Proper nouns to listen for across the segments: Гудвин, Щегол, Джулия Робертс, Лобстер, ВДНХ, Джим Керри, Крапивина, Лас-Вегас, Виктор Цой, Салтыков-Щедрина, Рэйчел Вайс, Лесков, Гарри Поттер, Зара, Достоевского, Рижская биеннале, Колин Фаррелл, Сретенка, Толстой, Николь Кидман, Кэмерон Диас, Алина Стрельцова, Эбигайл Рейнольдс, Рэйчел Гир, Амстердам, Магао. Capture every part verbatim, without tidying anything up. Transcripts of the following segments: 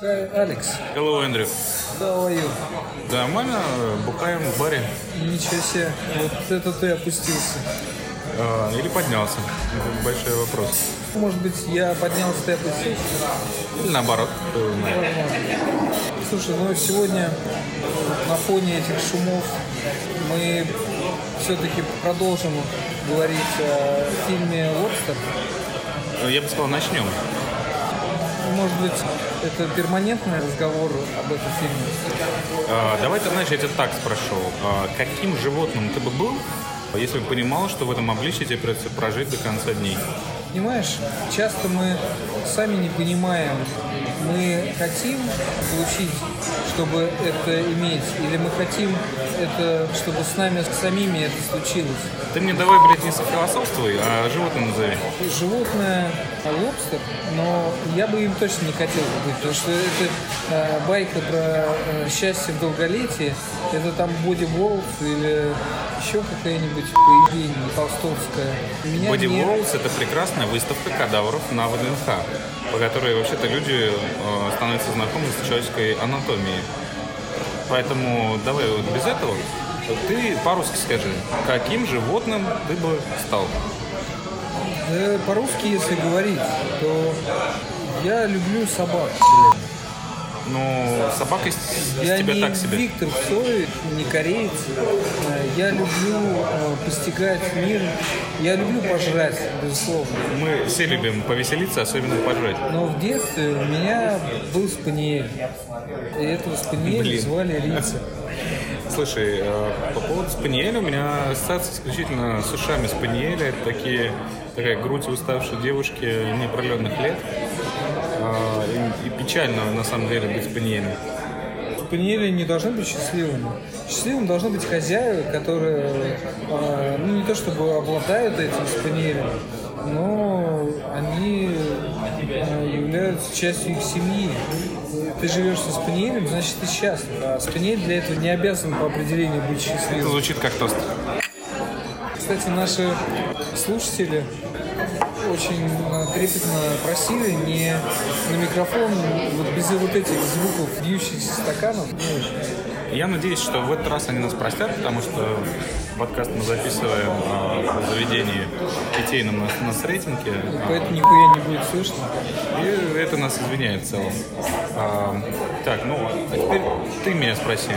Алекс. Hello, Эндрю. How are you? Да, нормально, бухаем в баре. Ничего себе, вот это ты опустился. А, или поднялся, это большой вопрос. Может быть, я поднялся, ты опустился? Или наоборот, кто его знает. Слушай, ну сегодня на фоне этих шумов мы все-таки продолжим говорить о фильме «Лобстер». Я бы сказал, начнем. Может быть, это перманентный разговор об этом фильме? А, давай ты, знаешь, я тебя так спрошу. А каким животным ты бы был, если бы понимал, что в этом обличье тебе придется прожить до конца дней? Понимаешь, часто мы сами не понимаем, мы хотим получить, чтобы это иметь, или мы хотим, это, чтобы с нами с самими это случилось. Ты мне давай, блядь, не софилософствуй, а животное назови. Животное лобстер, но я бы им точно не хотел быть, потому что это а, байка про а, счастье в долголетии, это там бодиволс или еще какая-нибудь поебень толстовская. Бодиволс не... это прекрасно. Выставка кадавров на ВДНХ, по которой вообще-то люди э, становятся знакомы с человеческой анатомией. Поэтому давай вот без этого ты по-русски скажи, каким животным ты бы стал? Э, по-русски, если говорить, то я люблю собак. Ну, собак из, из тебя не так себе. Я не Виктор Цой, не кореец. Я люблю э, постигать мир. Я люблю пожрать, безусловно. Мы все любим повеселиться, особенно пожрать. Но в детстве у меня был спаниель. И этого спаниеля звали Рица. Слушай, по поводу спаниеля у меня ассоциация исключительно с ушами спаниеля. Это такие, такая грудь уставшей девушки неопределенных лет. И печально, на самом деле, быть спаниелем. Спаниели не должны быть счастливыми. Счастливым должны быть хозяева, которые, ну, не то чтобы обладают этим спаниелем, но они являются частью их семьи. Ты живешь со спаниелем, значит, ты счастлив. А спаниель для этого не обязан по определению быть счастливым. Это звучит как тост. Кстати, наши слушатели очень трепетно просили не на микрофон, вот без вот этих звуков бьющихся стаканов. Я надеюсь, что в этот раз они нас простят, потому что подкаст мы записываем а, в заведении питейном на, на Сретенке. Поэтому а, нихуя не будет слышно. И это нас извиняет в целом. А, так, ну, а теперь ты меня спроси.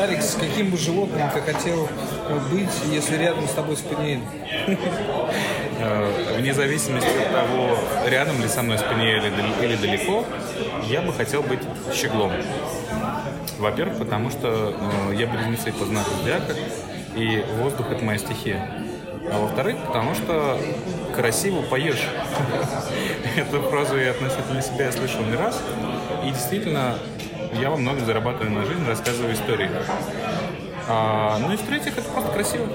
Алекс, каким бы животным ты хотел быть, если рядом с тобой спаниель? Вне зависимости от того, рядом ли со мной спаниель или далеко, я бы хотел быть щеглом. Во-первых, потому что я близнецы по знаку зодиака, и воздух – это моя стихия. А во-вторых, потому что красиво поешь. Эту фразу я относительно себя слышал не раз, и действительно, я во многом зарабатываю на жизнь, рассказываю истории. А, ну и в-третьих, это просто красиво.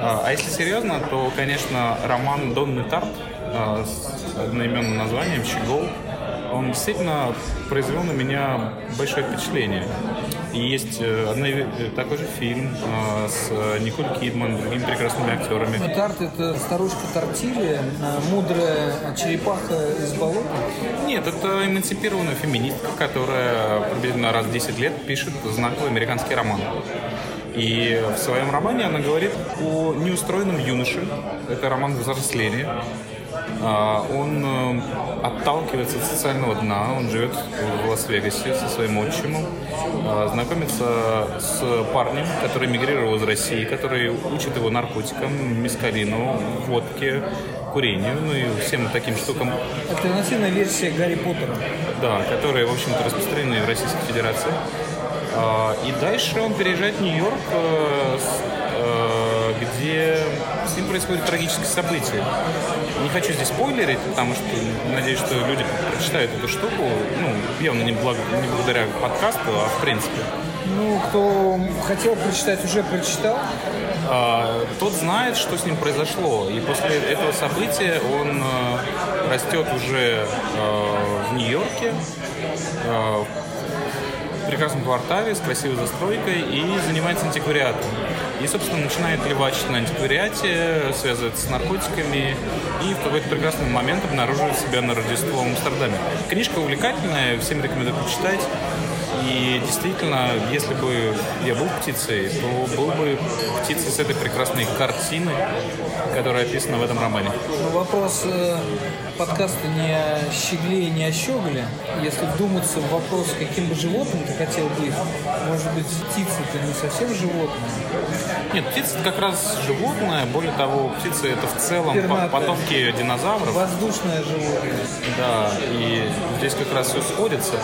А, а если серьезно, то, конечно, роман Донны Тартт а, с одноименным названием «Щегол», он действительно произвел на меня большое впечатление. И есть э, такой же фильм э, с Николь Кидман, другими прекрасными актерами. Тарт – это старушка Тортилья, мудрая черепаха из болота? Нет, это эмансипированная феминистка, которая приблизительно раз в десять лет пишет знаковый американский роман. И в своем романе она говорит о неустроенном юноше. Это роман взросления. Он отталкивается от социального дна, он живет в Лас-Вегасе со своим отчимом, знакомится с парнем, который мигрировал из России, который учит его наркотикам, мескалину, водке, курению, ну и всем таким штукам. Альтернативная версия Гарри Поттера. Да, которая, в общем-то, распространена в Российской Федерации. И дальше он переезжает в Нью-Йорк, где с ним происходит трагическое событие. Не хочу здесь спойлерить, потому что надеюсь, что люди прочитают эту штуку, ну, явно не, благ... не благодаря подкасту, а в принципе. Ну, кто хотел прочитать, уже прочитал. А, тот знает, что с ним произошло, и после этого события он а, растет уже а, в Нью-Йорке, а, в прекрасном квартале с красивой застройкой и занимается антиквариатом. И, собственно, начинает левачить на антиквариате, связывается с наркотиками и в какой-то прекрасный момент обнаруживает себя на Рождество в Амстердаме. Книжка увлекательная, всем рекомендую почитать. И действительно, если бы я был птицей, то был бы птицей с этой прекрасной картины, которая описана в этом романе. Но вопрос подкаста не о щегле и не о щеголе. Если вдуматься в вопрос, каким бы животным ты хотел быть, может быть, птица-то не совсем животное? Нет, птица – это как раз животное. Более того, птица – это в целом Пернатые. Потомки динозавров. Воздушное животное. Да, и здесь как раз все сходится.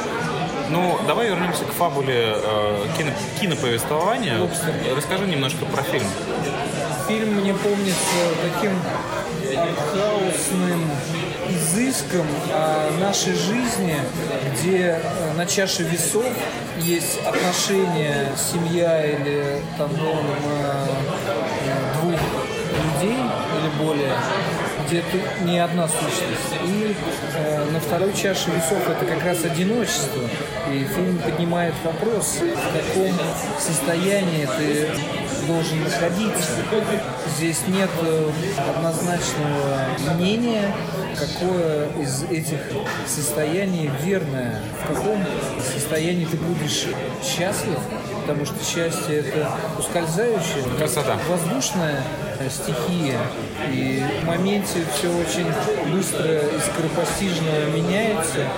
Ну, давай вернемся к фабуле э, кино, киноповествования. Лобстер. Расскажи немножко про фильм. Фильм мне помнится таким хаосным изыском нашей жизни, где на чаше весов есть отношения, семья или там дом э, двух людей или более. Где тут не одна сущность. И э, на второй чаше весов это как раз одиночество. И фильм поднимает вопрос, в каком состоянии ты должен находиться. Здесь нет однозначного мнения, какое из этих состояний верное. В каком состоянии ты будешь счастлив, потому что счастье – это ускользающее, красота, воздушная стихия. И в моменте все очень быстро и скоропостижно меняется.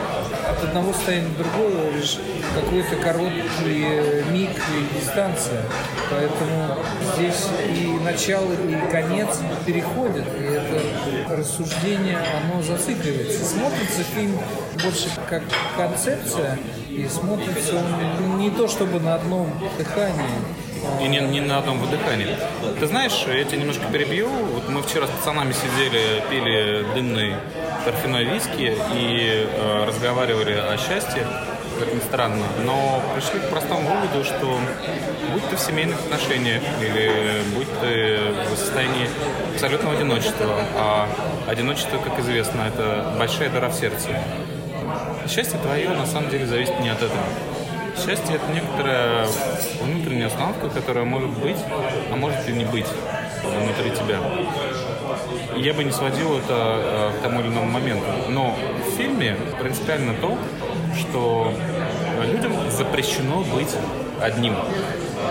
От одного состояния до другого лишь какой-то короткий миг и дистанция. Поэтому здесь и начало, и конец переходят. И это рассуждение, оно зацикливается. Смотрится фильм больше как концепция, и смотрится он не то чтобы на одном дыхании. И не, не на одном выдыхании. Ты знаешь, я тебя немножко перебью. Вот мы вчера с пацанами сидели, пили дымный торфяной виски и э, разговаривали о счастье, как ни странно, но пришли к простому выводу, что будь ты в семейных отношениях или будь ты в состоянии абсолютного одиночества, а одиночество, как известно, это большая дыра в сердце. Счастье твое на самом деле зависит не от этого. Счастье – это некоторая внутренняя установка, которая может быть, а может и не быть внутри тебя. Я бы не сводил это к тому или иному моменту. Но в фильме принципиально то, что людям запрещено быть одним.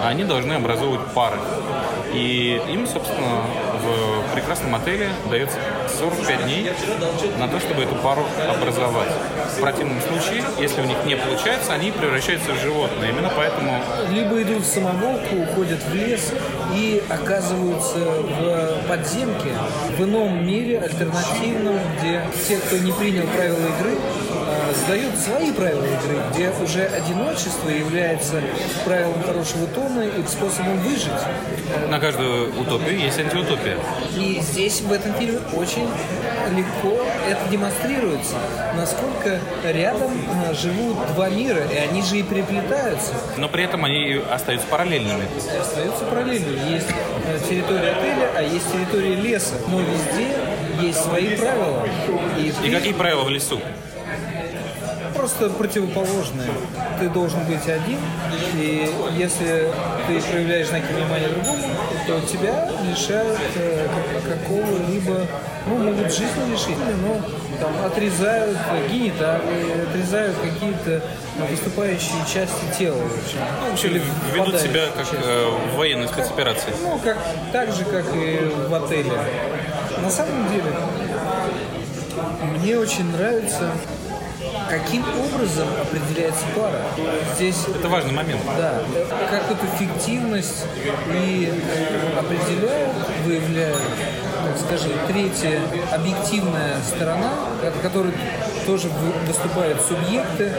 Они должны образовывать пары. И им, собственно, в прекрасном отеле дается сорок пять дней на то, чтобы эту пару образовать. В противном случае, если у них не получается, они превращаются в животные. Именно поэтому... Либо идут в самоволку, уходят в лес и оказываются в подземке, в ином мире, альтернативном, где те, кто не принял правила игры, сдают свои правила игры, где уже одиночество является правилом хорошего тона и способом выжить. На каждую утопию есть антиутопия. И здесь, в этом фильме, очень легко это демонстрируется. Насколько рядом живут два мира, и они же и переплетаются. Но при этом они остаются параллельными. Остаются параллельными. Есть территория отеля, а есть территория леса. Но везде есть свои правила. И, и какие правила в лесу? Просто противоположные. Ты должен быть один, и если ты проявляешь знаки внимания другому, то тебя лишают э, какого-либо, ну, могут жизни лишить, но там отрезают гениталии, отрезают какие-то выступающие части тела. В общем, ну, в общем ведут себя как э, в военной спецоперации. Как, ну, как, так же, как и в отеле. На самом деле, мне очень нравится... Каким образом определяется пара? Здесь это важный момент. Да. Как эту фиктивность и определяют, выявляют, так скажем, третья объективная сторона, от которой тоже выступают субъекты,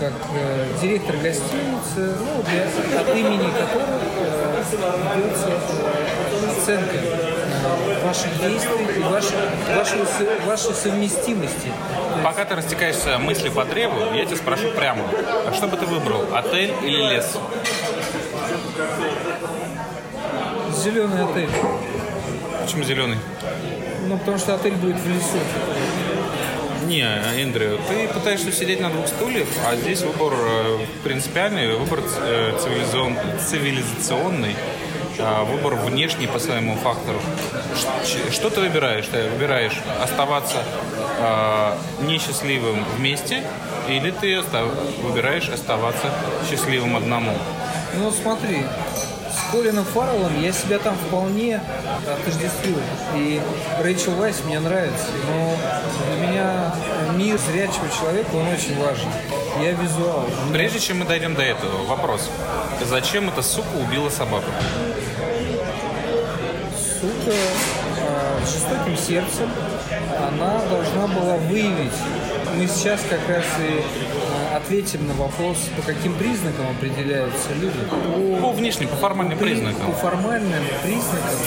как э, директор гостиницы, ну, для, от имени которого э, ведется оценка ваших действий и вашей, вашей, вашей совместимости. Пока ты растекаешься мыслью по древу, я тебя спрошу прямо, а что бы ты выбрал, отель или лес? Зеленый отель. Почему зеленый? Ну, потому что отель будет в лесу. Не, Эндрю, ты пытаешься сидеть на двух стульях, а здесь выбор принципиальный, выбор цивилизационный. выбор внешний по своему фактору. Что ты выбираешь? Ты выбираешь оставаться несчастливым вместе, или ты выбираешь оставаться счастливым одному? Ну, смотри, с Колином Фарреллом я себя там вполне отождествил. И Рэйчел Вайс мне нравится. Но для меня мир зрячего человека, он очень важен. Я визуал. Мне... Прежде чем мы дойдем до этого, вопрос. Зачем эта сука убила собаку? Сука э, жестоким сердцем она должна была выявить. Мы сейчас как раз и ответим на вопрос, по каким признакам определяются люди. По, по внешним, по формальным по, признакам. По формальным признакам,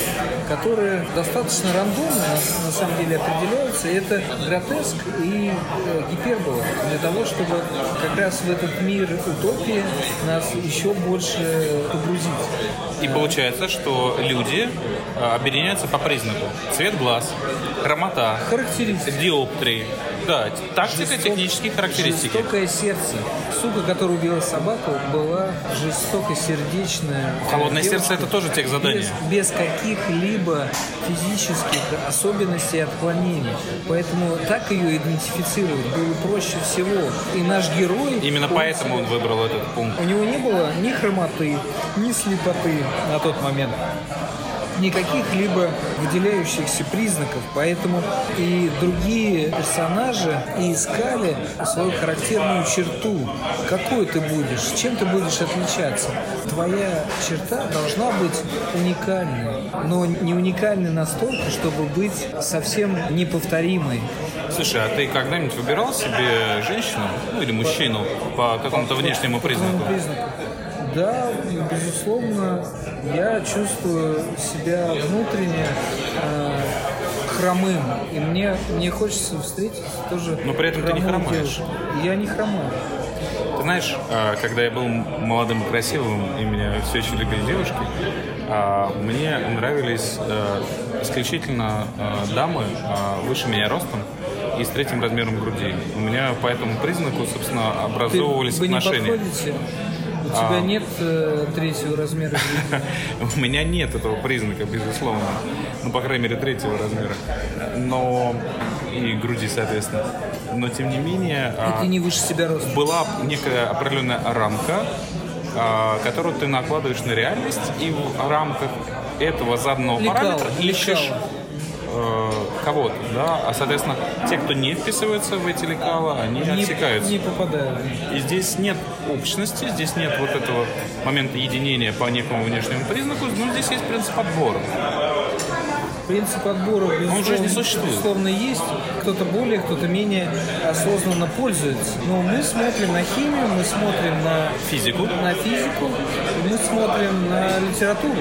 которые достаточно рандомно на самом деле определяются. Это гротеск и гипербола. Для того, чтобы как раз в этот мир утопии нас еще больше погрузить. И получается, что люди объединяются по признаку. Цвет глаз, хромота, диоптрии. Да, тактика, Жесток... технические характеристики. Жестокое сердце. Сука, которая убила собаку, была жестокосердечная. Холодное девушка, сердце – это тоже техзадание. Без, без каких-либо физических особенностей и отклонений. Поэтому так ее идентифицировать было проще всего. И наш герой… Именно поэтому он выбрал этот пункт. У него не было ни хромоты, ни слепоты на тот момент. Никаких либо выделяющихся признаков, поэтому и другие персонажи и искали свою характерную черту. Какой ты будешь, чем ты будешь отличаться. Твоя черта должна быть уникальной, но не уникальной настолько, чтобы быть совсем неповторимой. Слушай, а ты когда-нибудь выбирал себе женщину, ну, или мужчину по какому-то внешнему признаку? Да, безусловно, я чувствую себя внутренне э, хромым, и мне, мне хочется встретиться тоже. Но при этом ты не хромаешь. Девушку. Я не хромаю. Ты знаешь, когда я был молодым и красивым, и меня все еще любили девушки, мне нравились исключительно дамы выше меня ростом и с третьим размером груди. У меня по этому признаку, собственно, образовывались ты, отношения. Вы не подходите? У тебя а... нет э, третьего размера? У меня нет этого признака, безусловно. Ну, по крайней мере, третьего размера. Но и груди, соответственно. Но, тем не менее... А... Ты не выше себя ростом. Была некая определенная рамка, а, которую ты накладываешь на реальность, и в рамках этого заданного Лекало. параметра ищешь... кого-то, да, а, соответственно, те, кто не вписываются в эти лекала, они не, отсекаются. Не попадают. И здесь нет общности, здесь нет вот этого момента единения по некому внешнему признаку, но здесь есть принцип отбора. Принцип отбора, безусловно, безусловно, есть. Кто-то более, кто-то менее осознанно пользуется. Но мы смотрим на химию, мы смотрим на физику, на физику, мы смотрим на литературу.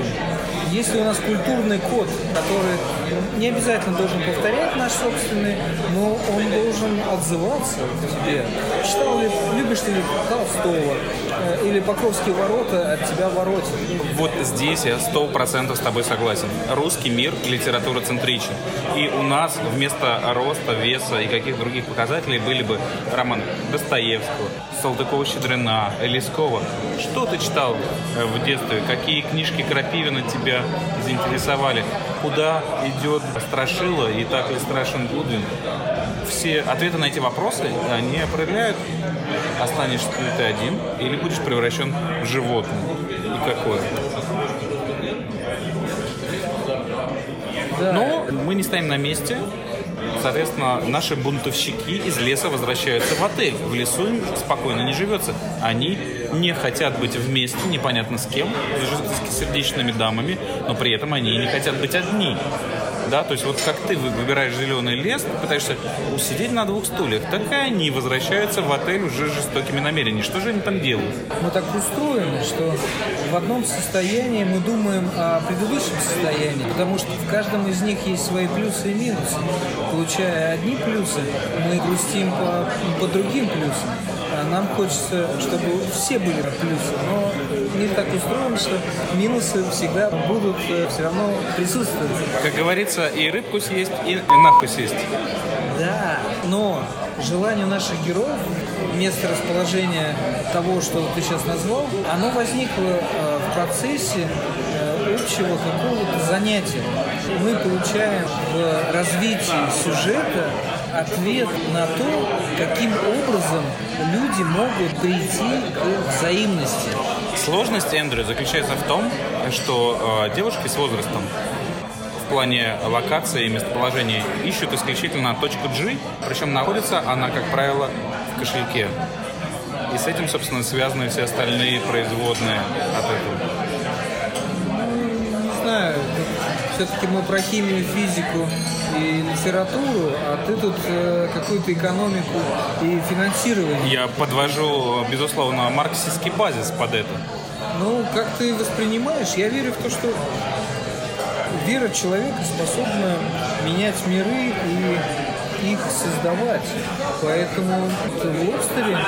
Если у нас культурный код, который не обязательно должен повторять наш собственный, но он должен отзываться к тебе. Читал ли, любишь ли Толстого, или Покровские ворота от тебя воротят? Вот здесь я сто процентов с тобой согласен. Русский мир литература центричен. И у нас вместо роста, веса и каких-то других показателей были бы романы Достоевского, Салтыкова-Щедрина, Лескова. Что ты читал в детстве? Какие книжки Крапивина тебя заинтересовали? Куда идет страшила и так ли страшен Гудвин? Все ответы на эти вопросы, они определяют, останешься ли ты один или будешь превращен в животное. И какое? Да. Но мы не стоим на месте. Соответственно, наши бунтовщики из леса возвращаются в отель. В лесу им спокойно не живется. Они не хотят быть вместе, непонятно с кем, с сердечными дамами, но при этом они не хотят быть одни. Да, то есть вот как ты выбираешь зеленый лес, ты пытаешься усидеть на двух стульях, так и они возвращаются в отель уже с жестокими намерениями. Что же они там делают? Мы так устроены, что в одном состоянии мы думаем о предыдущем состоянии, потому что в каждом из них есть свои плюсы и минусы. Получая одни плюсы, мы грустим по, по другим плюсам. Нам хочется, чтобы все были плюсы, но мир так устроен, что минусы всегда будут все равно присутствовать. Как говорится, и рыбку съесть, и нахуй съесть. Да, но желание наших героев, место расположения того, что ты сейчас назвал, оно возникло в процессе общего какого-то занятия. Мы получаем в развитии сюжета ответ на то, каким образом люди могут прийти к взаимности. Сложность Эндрю заключается в том, что э, девушки с возрастом в плане локации и местоположения ищут исключительно точку G, причем находится она, как правило, в кошельке. И с этим, собственно, связаны все остальные производные от этого. Не знаю, все-таки мы про химию, физику и литературу, а ты тут э, какую-то экономику и финансирование. Я подвожу, безусловно, марксистский базис под это. Ну, как ты воспринимаешь? Я верю в то, что вера человека способна менять миры и их создавать. Поэтому в «Лобстере»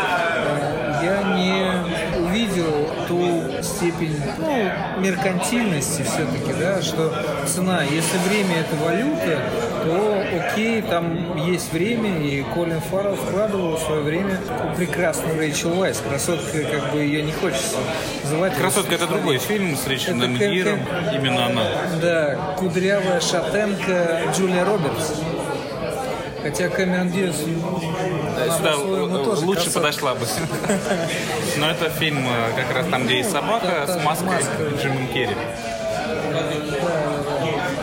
я не увидел ту степень, ну, меркантильности все-таки, да, что цена, если время – это валюта, то окей, там есть время, и Колин Фаррелл вкладывал в свое время прекрасную Рэйчел Вайс. Красоткой, как бы, ее не хочется называть. «Красотка» – это другой фильм с Рэйчелом Гиром, именно она. Да, кудрявая шатенка Джулия Робертс. Хотя Кэмерон Диас сюда лучше красотка. Подошла бы. Но это фильм как раз там, где есть собака с маской Джимом Керри.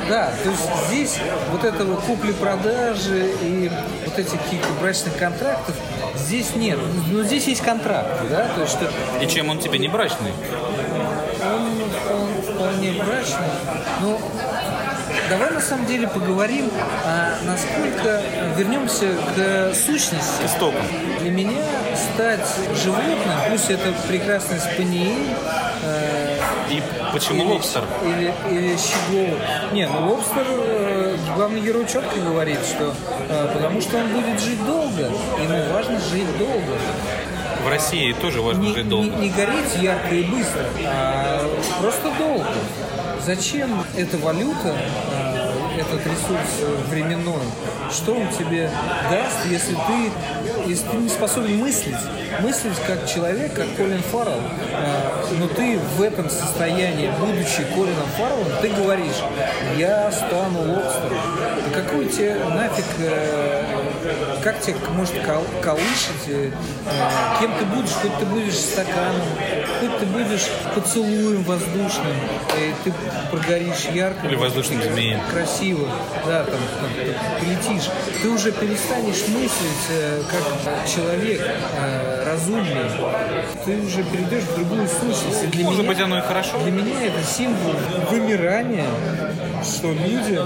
Да, то есть здесь вот этого купли-продажи и вот этих каких-то брачных контрактов здесь нет. Но здесь есть контракты, да? То есть, что... И чем он тебе не брачный? Он вполне брачный, но... Давай на самом деле поговорим, а насколько вернемся к сущности. Стоп. Для меня стать животным, пусть это прекрасный спаниель. Э, И почему или, лобстер? Или, или щегол. Не, ну лобстер, э, главный герой четко говорит, что э, потому что он будет жить долго, ему важно жить долго. В России тоже важно не, жить долго. Не, не гореть ярко и быстро, а просто долго. Зачем эта валюта, этот ресурс временной? Что он тебе даст, если ты, если ты не способен мыслить? Мыслить как человек, как Колин Фаррелл. Но ты в этом состоянии, будучи Колином Фарреллом, ты говоришь: я стану лобстером. Да какой тебе нафиг... Как тебя может колышить? Кем ты будешь? Хоть ты будешь стаканом, хоть ты будешь поцелуем воздушным, и ты прогоришь ярко. Или воздушным змеем. Красиво. Да, там, там летишь. Ты уже перестанешь мыслить как человек разумный. Ты уже перейдешь в другую сущность. Для Может меня, быть, оно и хорошо. Для меня это символ вымирания, что люди...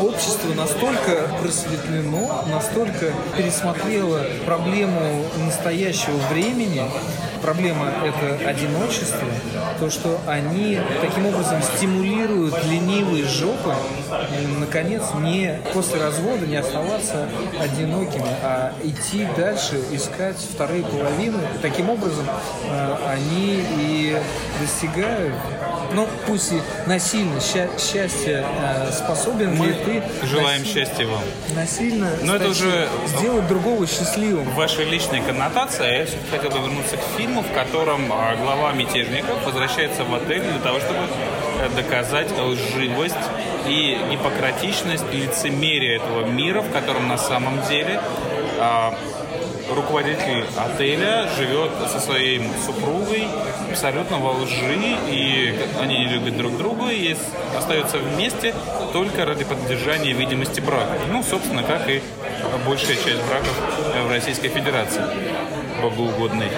Общество настолько просветлено, настолько пересмотрело проблему настоящего времени, проблема это одиночество, то, что они таким образом стимулируют ленивые жопы, наконец, не после развода не оставаться одинокими, а идти дальше, искать вторые половины. И таким образом они и достигают, ну, пусть и насильно, счастье способен мы ли ты... желаем насильно, счастья вам. Насильно Но это уже сделать другого счастливым. Ваша личная коннотация. Я все-таки хотел бы вернуться к фильму, в котором глава мятежников возвращается в отель для того, чтобы доказать лживость и гипократичность, лицемерие этого мира, в котором на самом деле руководитель отеля живет со своей супругой абсолютно во лжи, и они не любят друг друга и остаются вместе только ради поддержания видимости брака. Ну, собственно, как и большая часть браков в Российской Федерации. Богоугодный.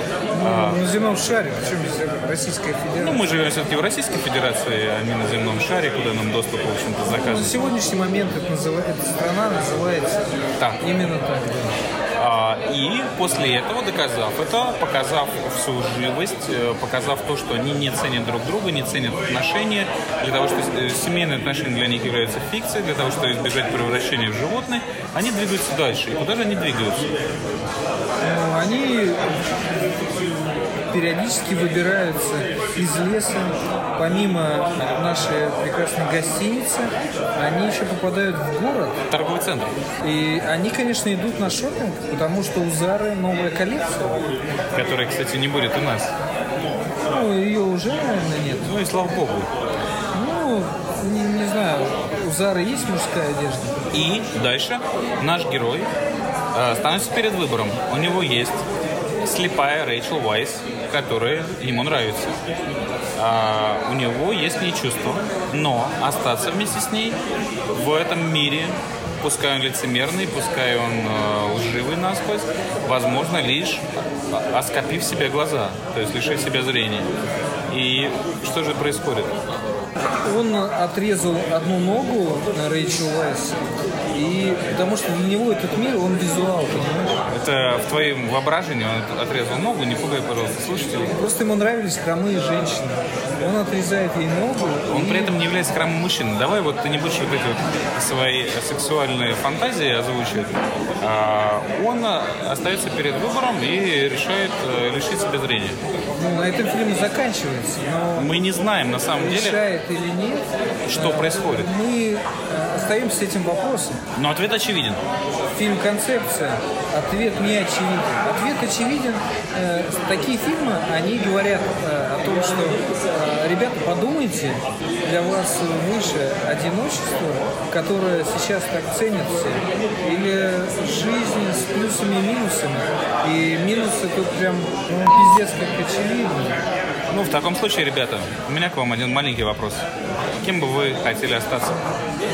Ну, а, на земном шаре, причем Российская Федерация. Ну, мы живем все-таки в Российской Федерации, а не на земном шаре, куда нам доступ, в общем-то, заказан. Ну, на сегодняшний момент это называется, эта страна называется так. Именно так. Да. И после этого, доказав это, показав всю живость, показав то, что они не ценят друг друга, не ценят отношения, для того, что семейные отношения для них являются фикцией, для того, чтобы избежать превращения в животных, они двигаются дальше. И куда же они двигаются? Они периодически выбираются из леса. Помимо нашей прекрасной гостиницы, они еще попадают в город. Торговый центр. И они, конечно, идут на шопинг, потому что у Зары новая коллекция. Которая, кстати, не будет у нас. Ну, ее уже, наверное, нет. Ну и слава богу. Ну, не, не знаю, у Зары есть мужская одежда. И дальше наш герой э, становится перед выбором. У него есть слепая Рэйчел Вайс, которая ему нравится. А, у него есть к ней чувства, но остаться вместе с ней в этом мире, пускай он лицемерный, пускай он э, лживый насквозь, возможно, лишь оскопив себе глаза, то есть лишив себя зрения. И что же происходит? Он отрезал одну ногу Рэйчел Вайс, и потому что для него этот мир, он визуал, понимаешь? Это в твоем воображении он отрезал ногу, не пугай, пожалуйста, слушайте. Просто ему нравились хромые женщины. Он отрезает ей ногу. Он и... при этом не является хромым мужчиной. Давай вот ты не будешь вот эти вот свои сексуальные фантазии озвучивать. А он остается перед выбором и решает лишить себя зрения. Ну, на этом фильм заканчивается, но... Мы не знаем, на самом деле... Решает или нет... Что происходит? Мы остаемся с этим вопросом. Но ответ очевиден. Фильм «Концепция». Ответ не очевиден. Ответ очевиден. Такие фильмы, они говорят о том, что, ребята, подумайте, для вас выше одиночество, которое сейчас так ценится, или жизнь с плюсами и минусами. И минусы тут прям, ну, пиздец, как очевидно. Ну, в таком случае, ребята, у меня к вам один маленький вопрос. Кем бы вы хотели остаться?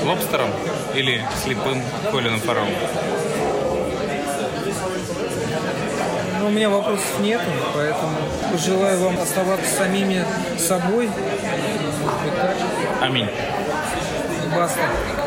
Лобстером или слепым Колином Фарреллом? Ну, у меня вопросов нет, поэтому пожелаю вам оставаться самими собой. Аминь. Баста.